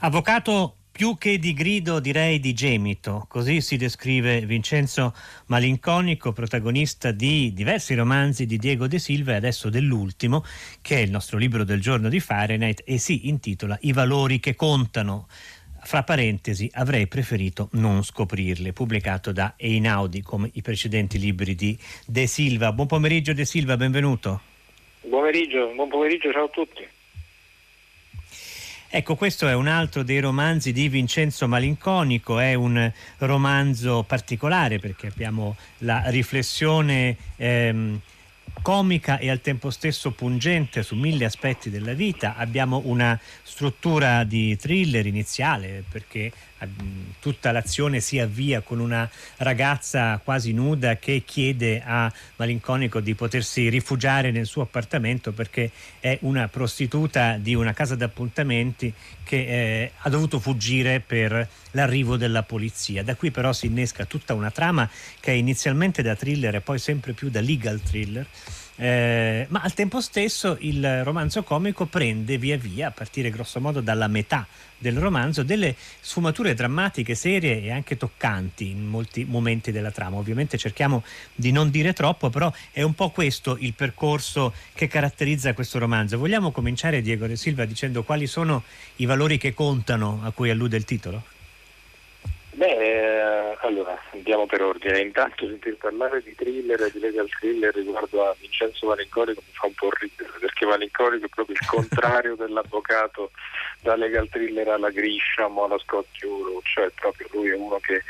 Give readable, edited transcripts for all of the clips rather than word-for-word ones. Avvocato più che di grido, direi di gemito, così si descrive Vincenzo Malinconico, protagonista di diversi romanzi di Diego De Silva e adesso dell'ultimo, che è il nostro libro del giorno di Fahrenheit e si intitola I valori che contano. Fra parentesi, avrei preferito non scoprirle, pubblicato da Einaudi come i precedenti libri di De Silva. Buon pomeriggio De Silva, benvenuto. Buon pomeriggio, ciao a tutti. Ecco, questo è un altro dei romanzi di Vincenzo Malinconico, è un romanzo particolare perché abbiamo la riflessione comica e al tempo stesso pungente su 1000 aspetti della vita, abbiamo una struttura di thriller iniziale perché tutta l'azione si avvia con una ragazza quasi nuda che chiede a Malinconico di potersi rifugiare nel suo appartamento perché è una prostituta di una casa d'appuntamenti che ha dovuto fuggire per l'arrivo della polizia. Da qui però si innesca tutta una trama che è inizialmente da thriller e poi sempre più da legal thriller. Ma al tempo stesso il romanzo comico prende via via, a partire grosso modo dalla metà del romanzo, delle sfumature drammatiche, serie e anche toccanti in molti momenti della trama. Ovviamente cerchiamo di non dire troppo, però è un po' questo il percorso che caratterizza questo romanzo. Vogliamo cominciare, Diego De Silva, dicendo quali sono i valori che contano a cui allude il titolo? Allora, andiamo per ordine. Intanto sentir parlare di thriller e di legal thriller riguardo a Vincenzo Malinconico mi fa un po' ridere, perché Malinconico è proprio il contrario dell'avvocato da legal thriller alla Grisham o alla Scott Turow, cioè proprio lui è uno che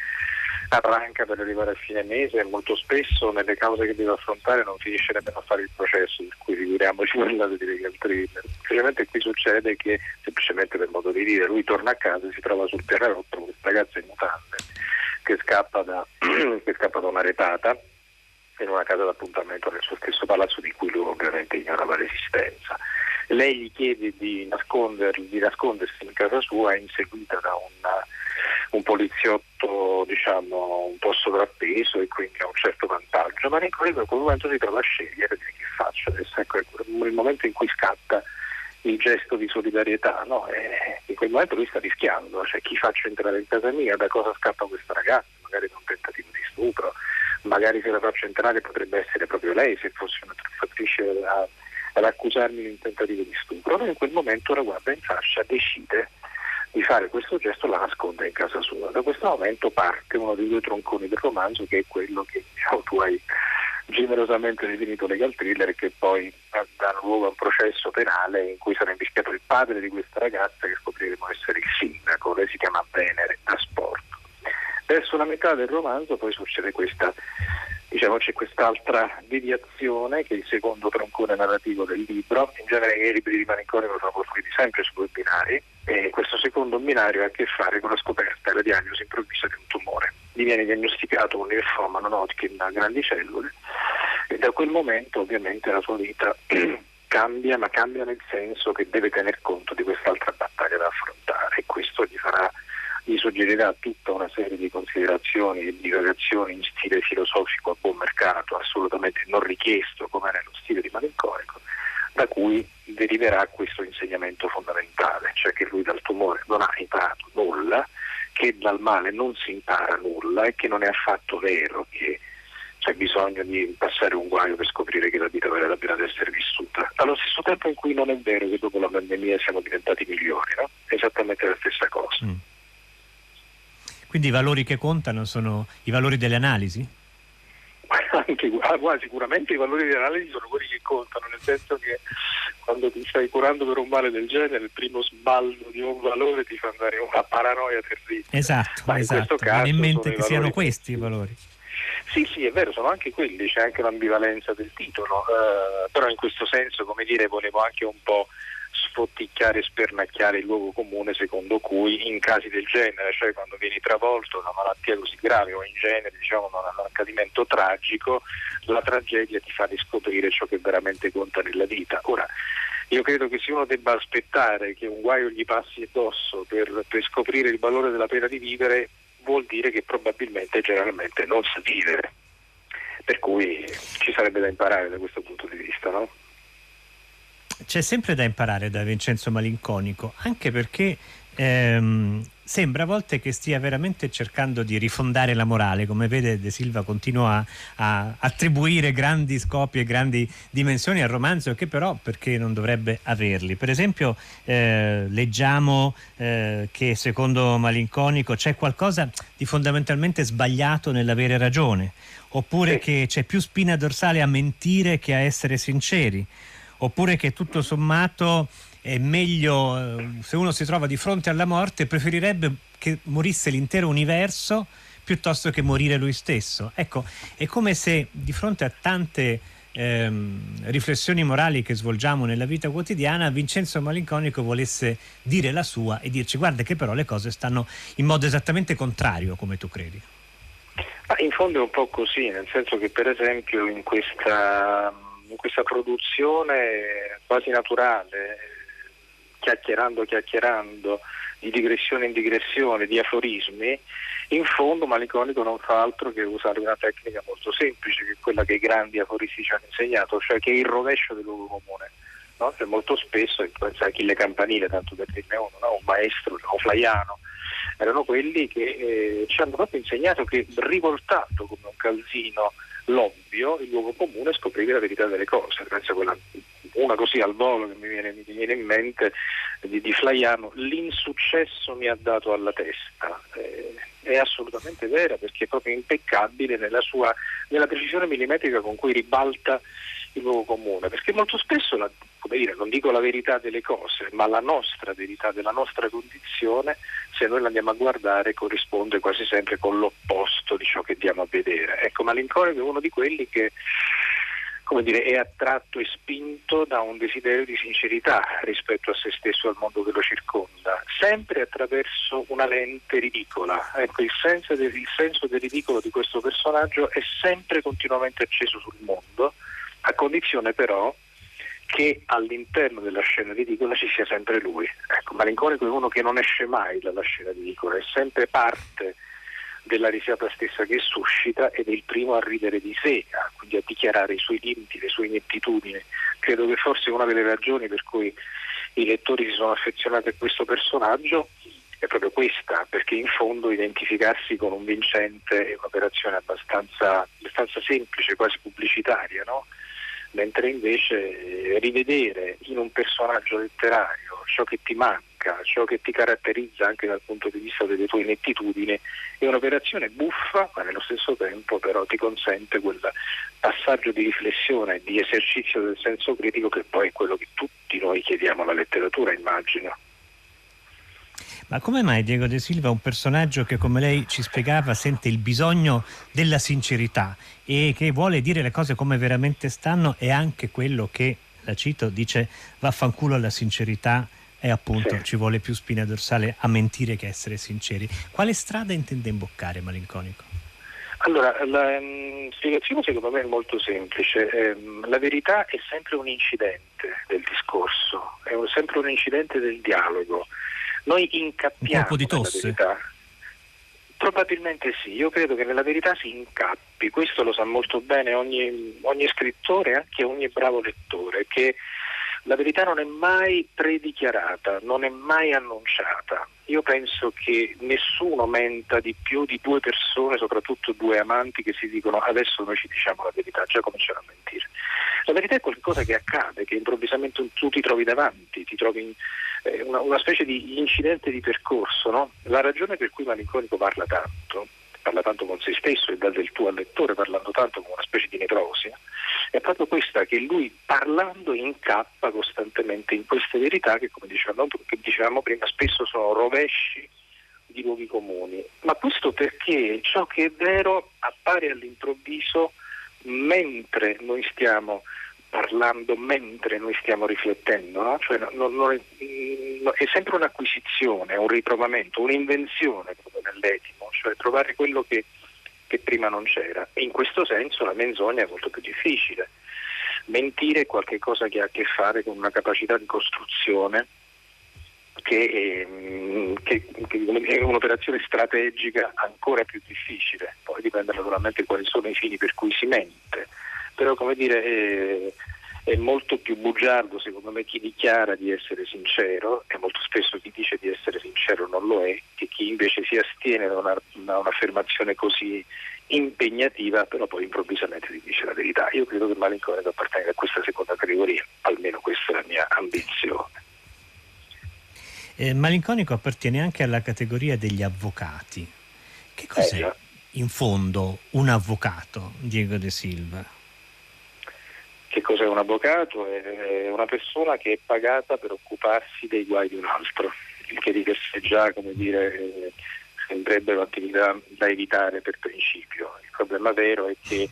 arranca per arrivare a fine mese e molto spesso nelle cause che deve affrontare non finisce nemmeno a fare il processo, per cui figuriamoci quella di legal thriller. Semplicemente qui succede che, semplicemente per modo di dire, lui torna a casa e si trova sul pianerotto questa ragazza in mutande che scappa da una retata in una casa d'appuntamento nel suo stesso palazzo, di cui lui ovviamente ignorava l'esistenza. Lei gli chiede di nascondersi in casa sua, inseguita da un poliziotto, diciamo, un po' sovrappeso, e quindi ha un certo vantaggio, ma in quel momento si trova a scegliere di che faccia. Adesso ecco, il momento in cui scatta il gesto di solidarietà, no? E in quel momento lui sta rischiando, cioè chi faccio entrare in casa mia, da cosa scappa questa ragazza, magari da un tentativo di stupro, magari se la faccio entrare potrebbe essere proprio lei, se fosse una truffatrice, ad accusarmi di un tentativo di stupro. E in quel momento la guarda in faccia, decide di fare questo gesto, la nasconde in casa sua. Da questo momento parte uno dei due tronconi del romanzo, che è quello che, diciamo, tu hai generosamente definito legal thriller, che poi dà luogo a un processo penale in cui sarà invischiato il padre di questa ragazza, che scopriremo essere il sindaco. Lei si chiama Venere, da sport. Verso la metà del romanzo poi succede questa, diciamo, c'è quest'altra deviazione, che è il secondo troncone narrativo del libro. In genere i libri di Malinconico sono costruiti sempre su due binari, e questo secondo binario ha a che fare con la scoperta e la diagnosi improvvisa di un tumore. Gli viene diagnosticato un linfoma non-Hodgkin da grandi cellule, e da quel momento ovviamente la sua vita cambia, ma cambia nel senso che deve tener conto di quest'altra battaglia da affrontare, e questo gli suggerirà tutta una serie di considerazioni e di relazioni in stile filosofico a buon mercato, assolutamente non richiesto come nello stile di Malinconico, da cui deriverà questo insegnamento fondamentale, cioè che lui dal tumore non ha imparato nulla, che dal male non si impara nulla, e che non è affatto vero che c'è bisogno di passare un guaio per scoprire che la vita vale la pena di essere vissuta. Allo stesso tempo in cui non è vero che dopo la pandemia siamo diventati migliori, no? È esattamente la stessa cosa. Quindi i valori che contano sono i valori delle analisi? Sicuramente i valori di analisi sono quelli che contano, nel senso che quando ti stai curando per un male del genere, il primo sbalzo di un valore ti fa andare una paranoia terribile. Esatto, ma in questo caso non è in mente che siano questi i valori. Sì, è vero, sono anche quelli, c'è anche l'ambivalenza del titolo, però in questo senso, come dire, volevo anche un po' sfotticchiare e spernacchiare il luogo comune secondo cui in casi del genere, cioè quando vieni travolto da una malattia così grave o in genere, diciamo, da un accadimento tragico, la tragedia ti fa riscoprire ciò che veramente conta nella vita. Ora, io credo che se uno debba aspettare che un guaio gli passi addosso per scoprire il valore della pena di vivere, vuol dire che probabilmente generalmente non sa vivere, per cui ci sarebbe da imparare da questo punto di vista, no? C'è sempre da imparare da Vincenzo Malinconico, anche perché Sembra a volte che stia veramente cercando di rifondare la morale. Come vede, De Silva continua a attribuire grandi scopi e grandi dimensioni al romanzo, che però perché non dovrebbe averli. Per esempio leggiamo che secondo Malinconico c'è qualcosa di fondamentalmente sbagliato nell'avere ragione, oppure che c'è più spina dorsale a mentire che a essere sinceri, oppure che tutto sommato è meglio, se uno si trova di fronte alla morte, preferirebbe che morisse l'intero universo piuttosto che morire lui stesso. Ecco, è come se di fronte a tante riflessioni morali che svolgiamo nella vita quotidiana, Vincenzo Malinconico volesse dire la sua e dirci: guarda che però le cose stanno in modo esattamente contrario come tu credi. Ma in fondo è un po' così, nel senso che per esempio in questa produzione quasi naturale, chiacchierando, di digressione in digressione, di aforismi, in fondo Malinconico non fa altro che usare una tecnica molto semplice, che è quella che i grandi aforisti ci hanno insegnato, cioè che è il rovescio del luogo comune, no? Cioè, molto spesso, penso a Achille Campanile, tanto per dirne uno, no? Un maestro, o Flaiano, erano quelli che ci hanno proprio insegnato che, rivoltato come un calzino l'ovvio, il luogo comune, scoprire la verità delle cose. Penso a quella, una così al volo che mi viene in mente, di Flaiano: l'insuccesso mi ha dato alla testa. È assolutamente vera, perché è proprio impeccabile nella precisione millimetrica con cui ribalta il luogo comune, perché molto spesso non dico la verità delle cose, ma la nostra verità della nostra condizione, se noi la andiamo a guardare, corrisponde quasi sempre con l'opposto di ciò che diamo a vedere. Ecco, Malinconico è uno di quelli che, come dire, è attratto e spinto da un desiderio di sincerità rispetto a se stesso e al mondo che lo circonda, sempre attraverso una lente ridicola. Ecco, il senso del ridicolo di questo personaggio è sempre continuamente acceso sul mondo, a condizione però che all'interno della scena ridicola ci sia sempre lui. Ecco, Malinconico è uno che non esce mai dalla scena ridicola, è sempre parte della risata stessa che suscita, ed è il primo a ridere di sé, quindi a dichiarare i suoi limiti, le sue inettitudini. Credo che forse una delle ragioni per cui i lettori si sono affezionati a questo personaggio è proprio questa, perché in fondo identificarsi con un vincente è un'operazione abbastanza semplice, quasi pubblicitaria, no? Mentre invece rivedere in un personaggio letterario ciò che ti manca, ciò che ti caratterizza anche dal punto di vista delle tue inettitudini, è un'operazione buffa, ma nello stesso tempo però ti consente quel passaggio di riflessione, di esercizio del senso critico, che poi è quello che tutti noi chiediamo alla letteratura, immagino. Ma come mai Diego De Silva, un personaggio che, come lei ci spiegava, sente il bisogno della sincerità e che vuole dire le cose come veramente stanno, è anche quello che, la cito, dice vaffanculo alla sincerità, e appunto sì, ci vuole più spina dorsale a mentire che a essere sinceri. Quale strada intende imboccare Malinconico? Allora, la spiegazione secondo me è molto semplice. La verità è sempre un incidente del discorso, è sempre un incidente del dialogo. Noi incappiamo nella verità. Probabilmente sì, io credo che nella verità si incappi, questo lo sa molto bene ogni scrittore e anche ogni bravo lettore, che la verità non è mai predichiarata, non è mai annunciata. Io penso che nessuno menta di più di due persone, soprattutto due amanti che si dicono: adesso noi ci diciamo la verità, già cominciamo a mentire. La verità è qualcosa che accade, che improvvisamente tu ti trovi davanti, ti trovi in una specie di incidente di percorso, no? La ragione per cui Malinconico parla tanto con se stesso e dà del tuo al lettore, parlando tanto come una specie di necrosi, è proprio questa, che lui parlando incappa costantemente in queste verità che, come dicevamo prima, spesso sono rovesci di luoghi comuni. Ma questo perché ciò che è vero appare all'improvviso mentre noi stiamo parlando, mentre noi stiamo riflettendo, no? Cioè, è sempre un'acquisizione, un ritrovamento, un'invenzione nell'etimo, cioè trovare quello che prima non c'era. E in questo senso la menzogna è molto più difficile. Mentire è qualcosa che ha a che fare con una capacità di costruzione che è un'operazione strategica ancora più difficile. Poi dipende naturalmente quali sono i fini per cui si mente. Però, come dire, È molto più bugiardo, secondo me, chi dichiara di essere sincero, e molto spesso chi dice di essere sincero non lo è, che chi invece si astiene da un'affermazione così impegnativa, però poi improvvisamente ti dice la verità. Io credo che Malinconico appartenga a questa seconda categoria, almeno questa è la mia ambizione. Malinconico appartiene anche alla categoria degli avvocati. Che cos'è in fondo un avvocato, Diego De Silva? Che cos'è un avvocato? È una persona che è pagata per occuparsi dei guai di un altro, il che di per sé già, come dire, sembrerebbero attività da evitare per principio. Il problema vero è che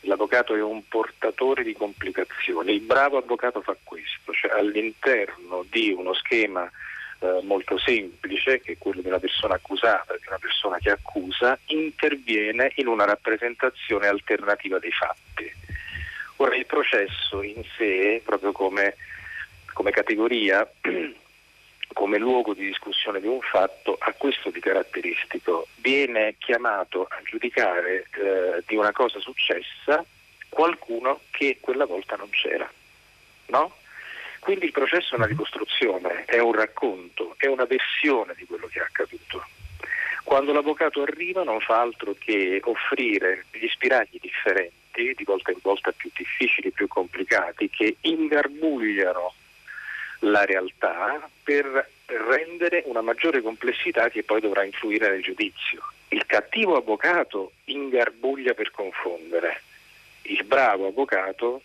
l'avvocato è un portatore di complicazioni. Il bravo avvocato fa questo, cioè all'interno di uno schema molto semplice, che è quello di una persona accusata, di una persona che accusa, interviene in una rappresentazione alternativa dei fatti. Ora, il processo in sé, proprio come categoria, come luogo di discussione di un fatto, ha questo di caratteristico: viene chiamato a giudicare di una cosa successa qualcuno che quella volta non c'era, no? Quindi il processo è una ricostruzione, è un racconto, è una versione di quello che è accaduto. Quando l'avvocato arriva non fa altro che offrire degli spiragli differenti, di volta in volta più difficili, più complicati, che ingarbugliano la realtà per rendere una maggiore complessità che poi dovrà influire nel giudizio. Il cattivo avvocato ingarbuglia per confondere, il bravo avvocato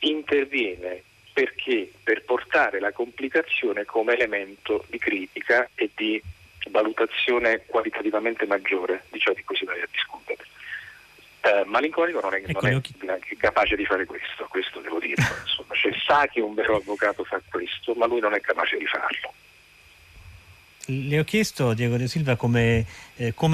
interviene perché per portare la complicazione come elemento di critica e di valutazione qualitativamente maggiore di ciò di cui si va a discutere. Malinconico non è capace di fare questo devo dire, insomma, cioè, sa che un vero avvocato fa questo, ma lui non è capace di farlo. Le ho chiesto, Diego De Silva, come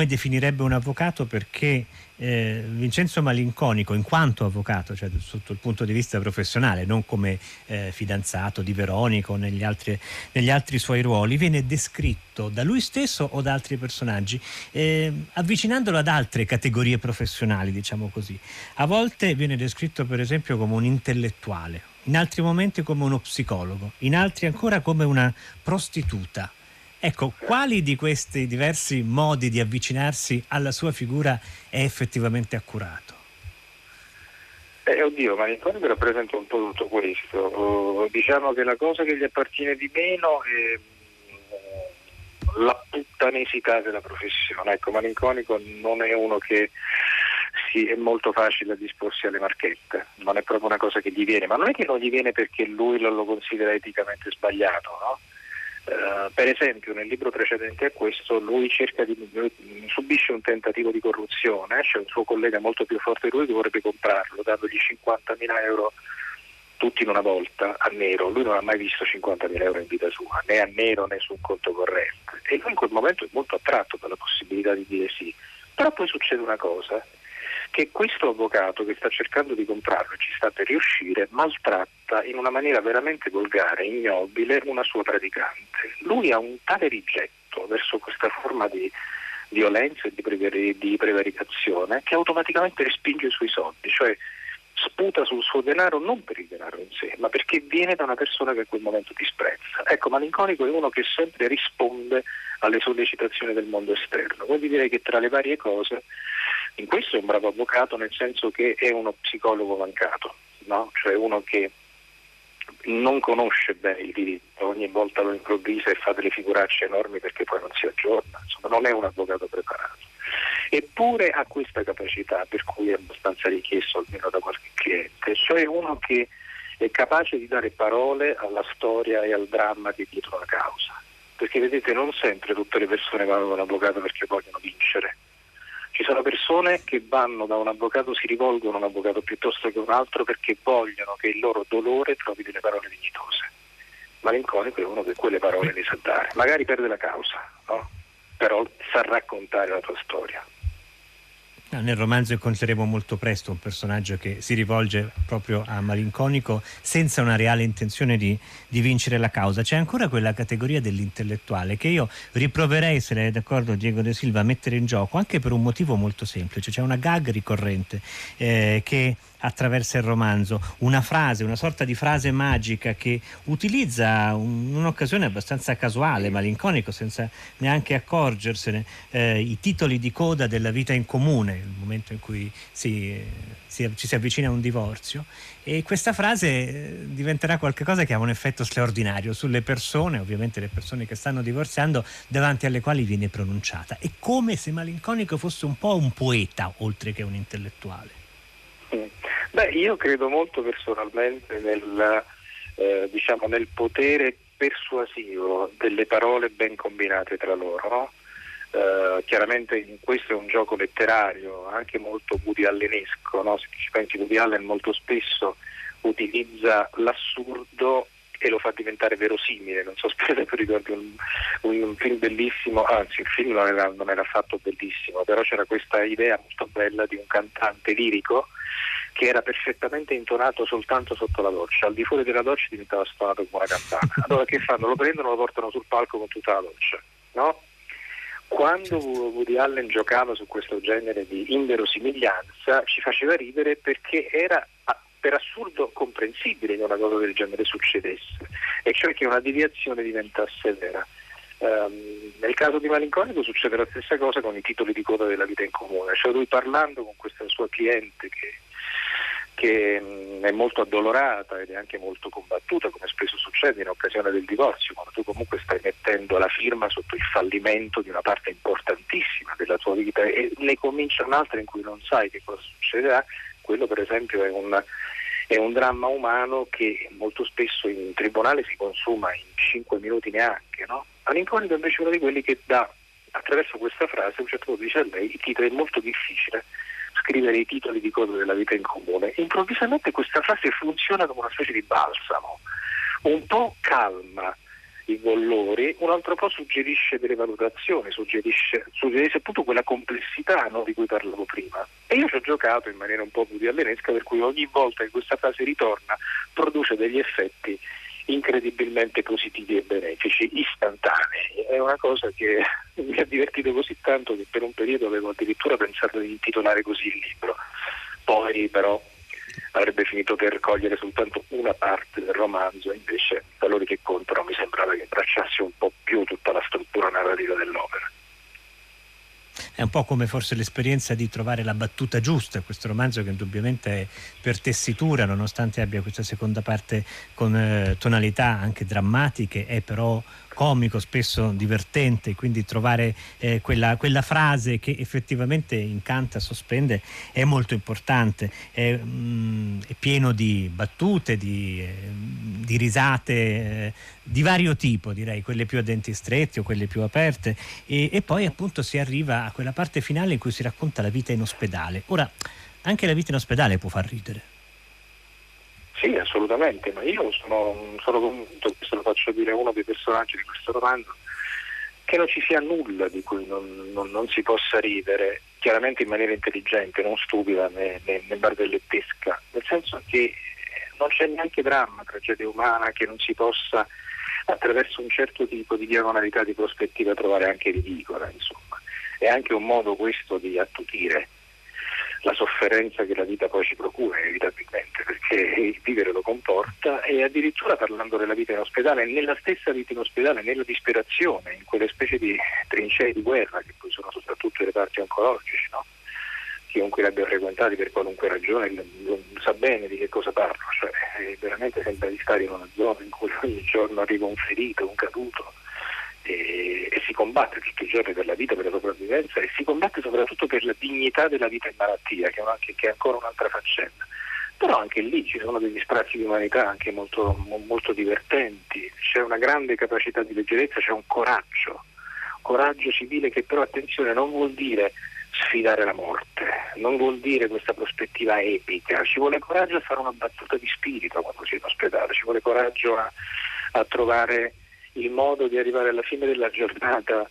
definirebbe un avvocato, perché Vincenzo Malinconico, in quanto avvocato, cioè sotto il punto di vista professionale, non come fidanzato di Veronica o negli altri suoi ruoli, viene descritto da lui stesso o da altri personaggi, avvicinandolo ad altre categorie professionali, diciamo così. A volte viene descritto, per esempio, come un intellettuale, in altri momenti come uno psicologo, in altri ancora come una prostituta. Ecco, quali di questi diversi modi di avvicinarsi alla sua figura è effettivamente accurato? Oddio, Malinconico rappresenta un po' tutto questo. Diciamo che la cosa che gli appartiene di meno è la puttanesità della professione. Ecco, Malinconico non è uno che è molto facile a disporsi alle marchette, non è proprio una cosa che gli viene, ma non è che non gli viene perché lui lo considera eticamente sbagliato, no? Per esempio, nel libro precedente a questo lui subisce un tentativo di corruzione, c'è un suo collega molto più forte di lui che vorrebbe comprarlo, dandogli 50.000 euro tutti in una volta a nero. Lui non ha mai visto 50.000 euro in vita sua, né a nero né su un conto corrente, e lui in quel momento è molto attratto dalla possibilità di dire sì. Però poi succede una cosa, che questo avvocato che sta cercando di comprarlo e ci sta per riuscire maltratta in una maniera veramente volgare, ignobile, una sua praticante. Lui ha un tale rigetto verso questa forma di violenza e di prevaricazione che automaticamente respinge i suoi soldi, cioè sputa sul suo denaro non per il denaro in sé, ma perché viene da una persona che in quel momento disprezza. Ecco, Malinconico è uno che sempre risponde alle sollecitazioni del mondo esterno, quindi direi che tra le varie cose in questo è un bravo avvocato, nel senso che è uno psicologo mancato, no? Cioè uno che non conosce bene il diritto, ogni volta lo improvvisa e fa delle figuracce enormi perché poi non si aggiorna, insomma non è un avvocato preparato. Eppure ha questa capacità, per cui è abbastanza richiesto almeno da qualche cliente, cioè uno che è capace di dare parole alla storia e al dramma che è dietro la causa. Perché vedete, non sempre tutte le persone vanno da un avvocato perché vogliono vincere. Ci sono persone che vanno da un avvocato, si rivolgono a un avvocato piuttosto che a un altro perché vogliono che il loro dolore trovi delle parole dignitose. Malinconico è uno che quelle parole le sa dare. Magari perde la causa, no? Però sa raccontare la tua storia. Nel romanzo incontreremo molto presto un personaggio che si rivolge proprio a Malinconico senza una reale intenzione di vincere la causa. C'è ancora quella categoria dell'intellettuale che io riproverei, se lei è d'accordo Diego De Silva, a mettere in gioco, anche per un motivo molto semplice. C'è una gag ricorrente che attraversa il romanzo, una frase, una sorta di frase magica che utilizza un'occasione abbastanza casuale Malinconico senza neanche accorgersene, i titoli di coda della vita in comune, il momento in cui ci si avvicina a un divorzio, e questa frase diventerà qualcosa che ha un effetto straordinario sulle persone, ovviamente le persone che stanno divorziando, davanti alle quali viene pronunciata. È come se Malinconico fosse un po' un poeta oltre che un intellettuale. Beh, io credo molto personalmente nel potere persuasivo delle parole ben combinate tra loro, no? Chiaramente questo è un gioco letterario anche molto Woody Allenesco, no? Se ci pensi, Woody Allen molto spesso utilizza l'assurdo e lo fa diventare verosimile. Non so se tu ricordi un film bellissimo, anzi il film non era affatto bellissimo, però c'era questa idea molto bella di un cantante lirico che era perfettamente intonato soltanto sotto la doccia, al di fuori della doccia diventava stonato come una campana. Allora che fanno? Lo prendono, lo portano sul palco con tutta la doccia, no? Quando Woody Allen giocava su questo genere di inverosimiglianza ci faceva ridere, perché era per assurdo comprensibile che una cosa del genere succedesse, e cioè che una deviazione diventasse vera. Nel caso di Malinconico succede la stessa cosa con i titoli di coda della vita in comune, cioè lui, parlando con questa sua cliente che è molto addolorata ed è anche molto combattuta, come spesso succede in occasione del divorzio, quando tu comunque stai mettendo la firma sotto il fallimento di una parte importantissima della tua vita e ne comincia un'altra in cui non sai che cosa succederà. Quello per esempio è un dramma umano che molto spesso in tribunale si consuma in 5 minuti neanche, no? Malinconico invece è uno di quelli che dà, attraverso questa frase, un certo punto dice a lei: i titoli, è molto difficile scrivere i titoli di cose della vita in comune. Improvvisamente questa frase funziona come una specie di balsamo, un po' calma i bollori, un altro po' suggerisce delle valutazioni, suggerisce appunto quella complessità, no, di cui parlavo prima. E io ci ho giocato in maniera un po' più di allenesca, per cui ogni volta che questa frase ritorna produce degli effetti incredibilmente positivi e benefici, istantanei. È una cosa che mi ha divertito così tanto che per un periodo avevo addirittura pensato di intitolare così il libro. Poi però avrebbe finito per cogliere soltanto una parte del romanzo, invece I valori che contano mi sembrava che abbracciasse un po' più tutta la struttura narrativa dell'opera. È un po' come forse l'esperienza di trovare la battuta giusta, questo romanzo che indubbiamente è per tessitura, nonostante abbia questa seconda parte con tonalità anche drammatiche, è però comico, spesso divertente, quindi trovare quella frase che effettivamente incanta, sospende, è molto importante. È pieno di battute, di risate di vario tipo, direi, quelle più a denti stretti o quelle più aperte, e poi appunto si arriva a quella parte finale in cui si racconta la vita in ospedale. Ora, anche la vita in ospedale può far ridere. Sì, assolutamente, ma io sono convinto, questo lo faccio dire a uno dei personaggi di questo romanzo, che non ci sia nulla di cui non si possa ridere, chiaramente in maniera intelligente, non stupida né bardellettesca, nel senso che non c'è neanche dramma, tragedia umana, che non si possa, attraverso un certo tipo di diagonalità di prospettiva, trovare anche ridicola, insomma. È anche un modo questo di attutire la sofferenza che la vita poi ci procura, inevitabilmente, perché il vivere lo comporta. E addirittura, parlando della vita in ospedale, nella stessa vita in ospedale, nella disperazione, in quelle specie di trincee di guerra che poi sono soprattutto i reparti oncologici, no? Chiunque li abbia frequentati per qualunque ragione non sa bene di che cosa parlo, cioè veramente sembra di stare in una zona in cui ogni giorno arriva un ferito, un caduto, e si combatte tutti i giorni per la vita, per la sopravvivenza, e si combatte soprattutto per la dignità della vita in malattia, che è ancora un'altra faccenda. Però anche lì ci sono degli sprazzi di umanità anche molto, molto divertenti, c'è una grande capacità di leggerezza, c'è un coraggio civile che però, attenzione, non vuol dire sfidare la morte, non vuol dire questa prospettiva epica. Ci vuole coraggio a fare una battuta di spirito quando si è in ospedale, ci vuole coraggio a trovare il modo di arrivare alla fine della giornata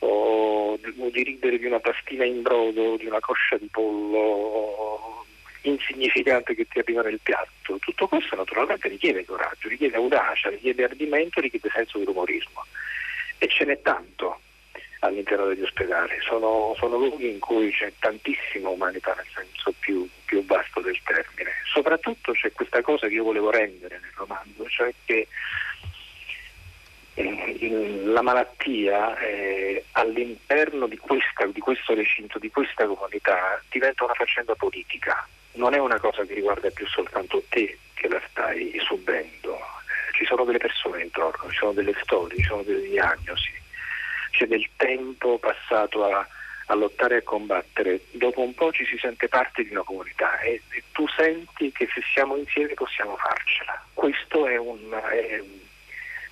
o di ridere di una pastina in brodo, di una coscia di pollo insignificante che ti arriva nel piatto. Tutto questo naturalmente richiede coraggio, richiede audacia, richiede ardimento, richiede senso di umorismo, e ce n'è tanto all'interno degli ospedali. Sono luoghi in cui c'è tantissima umanità nel senso più vasto del termine. Soprattutto c'è questa cosa che io volevo rendere nel romanzo, cioè che la malattia all'interno di questo recinto, di questa comunità, diventa una faccenda politica. Non è una cosa che riguarda più soltanto te che la stai subendo. Ci sono delle persone intorno, ci sono delle storie, ci sono delle diagnosi, c'è del tempo passato a lottare e a combattere. Dopo un po' ci si sente parte di una comunità e tu senti che se siamo insieme possiamo farcela. Questo è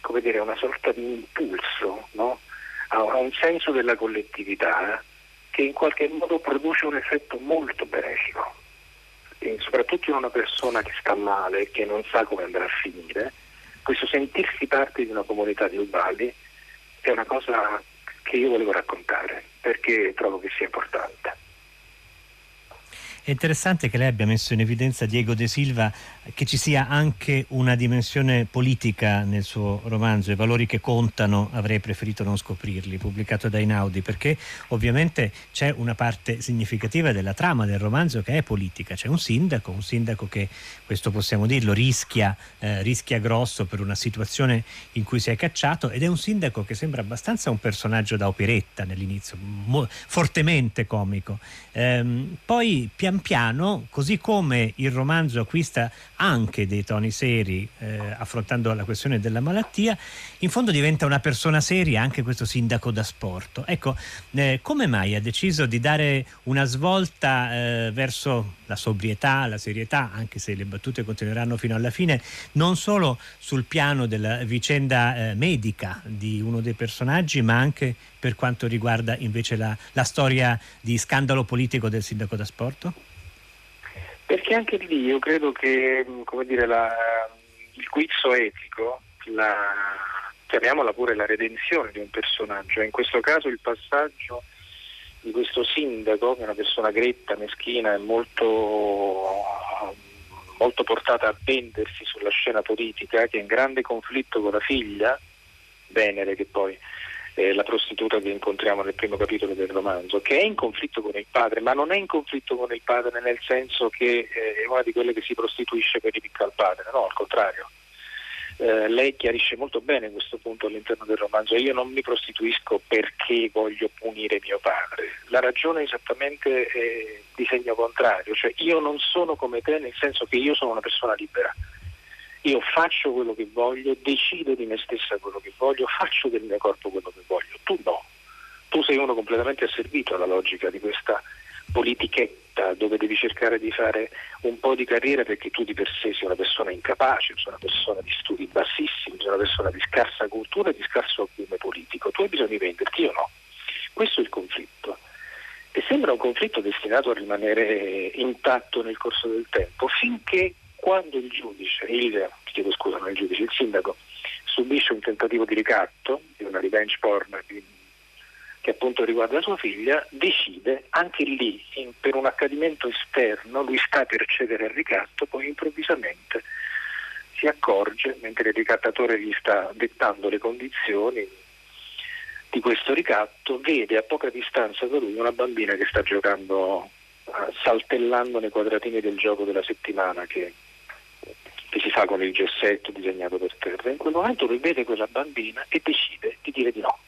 come dire, una sorta di impulso, no? Ha un senso della collettività che in qualche modo produce un effetto molto benefico, e soprattutto in una persona che sta male, che non sa come andrà a finire. Questo sentirsi parte di una comunità di uguali è una cosa che io volevo raccontare, perché trovo che sia importante. È interessante che lei abbia messo in evidenza, Diego De Silva, che ci sia anche una dimensione politica nel suo romanzo I valori che contano, avrei preferito non scoprirli, pubblicato da Einaudi, perché ovviamente c'è una parte significativa della trama del romanzo che è politica. C'è un sindaco che, questo possiamo dirlo, rischia grosso per una situazione in cui si è cacciato, ed è un sindaco che sembra abbastanza un personaggio da operetta nell'inizio, fortemente comico, poi piano, così come il romanzo acquista anche dei toni seri, affrontando la questione della malattia, in fondo diventa una persona seria anche questo sindaco da sporto. Ecco, come mai ha deciso di dare una svolta verso la sobrietà, la serietà, anche se le battute continueranno fino alla fine, non solo sul piano della vicenda medica di uno dei personaggi, ma anche per quanto riguarda invece la storia di scandalo politico del sindaco da sporto? Perché anche lì io credo che, come dire, il guizzo etico, chiamiamola pure la redenzione di un personaggio, in questo caso il passaggio di questo sindaco, che è una persona gretta, meschina e molto portata a vendersi sulla scena politica, che è in grande conflitto con la figlia, Venere, che poi è la prostituta che incontriamo nel primo capitolo del romanzo, che è in conflitto con il padre, ma non è in conflitto con il padre nel senso che è una di quelle che si prostituisce per ripicca al padre, no, al contrario. Lei chiarisce molto bene questo punto all'interno del romanzo: io non mi prostituisco perché voglio punire mio padre, la ragione è esattamente di segno contrario, cioè io non sono come te nel senso che io sono una persona libera, io faccio quello che voglio, decido di me stessa quello che voglio, faccio del mio corpo quello che voglio, tu no, tu sei uno completamente asservito alla logica di questa politichetta dove devi cercare di fare un po' di carriera perché tu di per sé sei una persona incapace, sei una persona di studi bassissimi, sei una persona di scarsa cultura e di scarso acume politico, tu hai bisogno di venderti, io no. Questo è il conflitto, e sembra un conflitto destinato a rimanere intatto nel corso del tempo, finché quando il sindaco subisce un tentativo di ricatto, di una revenge porn che appunto riguarda sua figlia, decide anche lì, per un accadimento esterno, lui sta per cedere al ricatto, poi improvvisamente si accorge, mentre il ricattatore gli sta dettando le condizioni di questo ricatto, vede a poca distanza da lui una bambina che sta giocando, saltellando nei quadratini del gioco della settimana che si fa con il gessetto disegnato per terra. In quel momento lui vede quella bambina e decide di dire di no.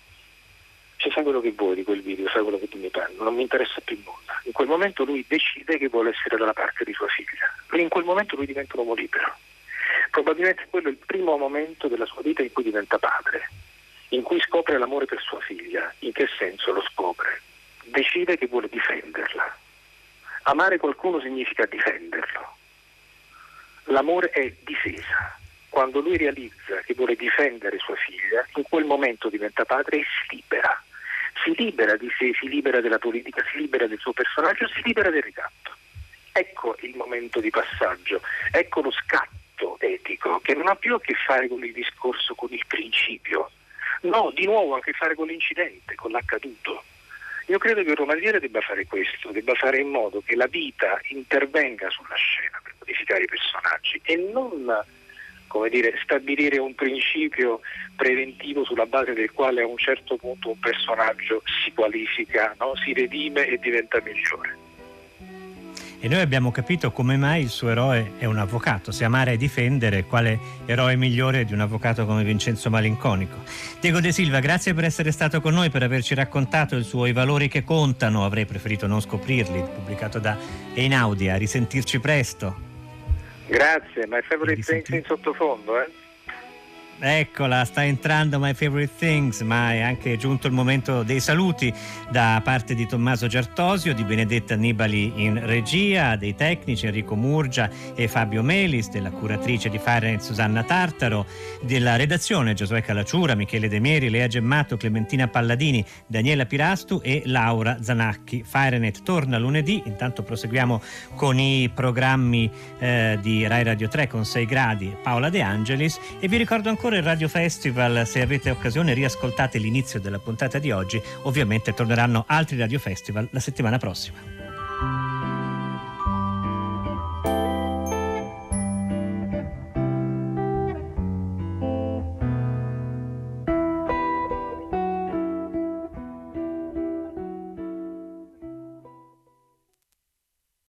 Cioè, fai quello che vuoi di quel video, fai quello che tu mi prendi, non mi interessa più nulla. In quel momento lui decide che vuole essere dalla parte di sua figlia, e in quel momento lui diventa un uomo libero. Probabilmente quello è il primo momento della sua vita in cui diventa padre, in cui scopre l'amore per sua figlia. In che senso lo scopre? Decide che vuole difenderla. Amare qualcuno significa difenderlo. L'amore è difesa. Quando lui realizza che vuole difendere sua figlia, in quel momento diventa padre e si libera. Si libera di sé, si libera della politica, si libera del suo personaggio, si libera del ricatto. Ecco il momento di passaggio, ecco lo scatto etico, che non ha più a che fare con il discorso, con il principio, No, di nuovo ha a che fare con l'incidente, con l'accaduto. Io credo che un romanziere debba fare questo, debba fare in modo che la vita intervenga sulla scena per modificare i personaggi e non, come dire, stabilire un principio preventivo sulla base del quale a un certo punto un personaggio si qualifica, no? Si redime e diventa migliore. E noi abbiamo capito come mai il suo eroe è un avvocato. Se amare e difendere, quale eroe migliore di un avvocato come Vincenzo Malinconico. Diego De Silva, grazie per essere stato con noi, per averci raccontato il suo I valori che contano, avrei preferito non scoprirli, pubblicato da Einaudi. A risentirci presto. Grazie, My Favorite Things in sottofondo, eh? Eccola, sta entrando My Favorite Things, ma è anche giunto il momento dei saluti da parte di Tommaso Giartosio, di Benedetta Nibali in regia, dei tecnici Enrico Murgia e Fabio Melis, della curatrice di Fahrenheit Susanna Tartaro, della redazione Giosuè Calaciura, Michele De Mieri, Lea Gemmato, Clementina Palladini, Daniela Pirastu e Laura Zanacchi. Fahrenheit torna lunedì, intanto proseguiamo con i programmi di Rai Radio 3 con 6 gradi, Paola De Angelis, e vi ricordo ancora il Radio Festival. Se avete occasione riascoltate l'inizio della puntata di oggi. Ovviamente torneranno altri Radio Festival la settimana prossima.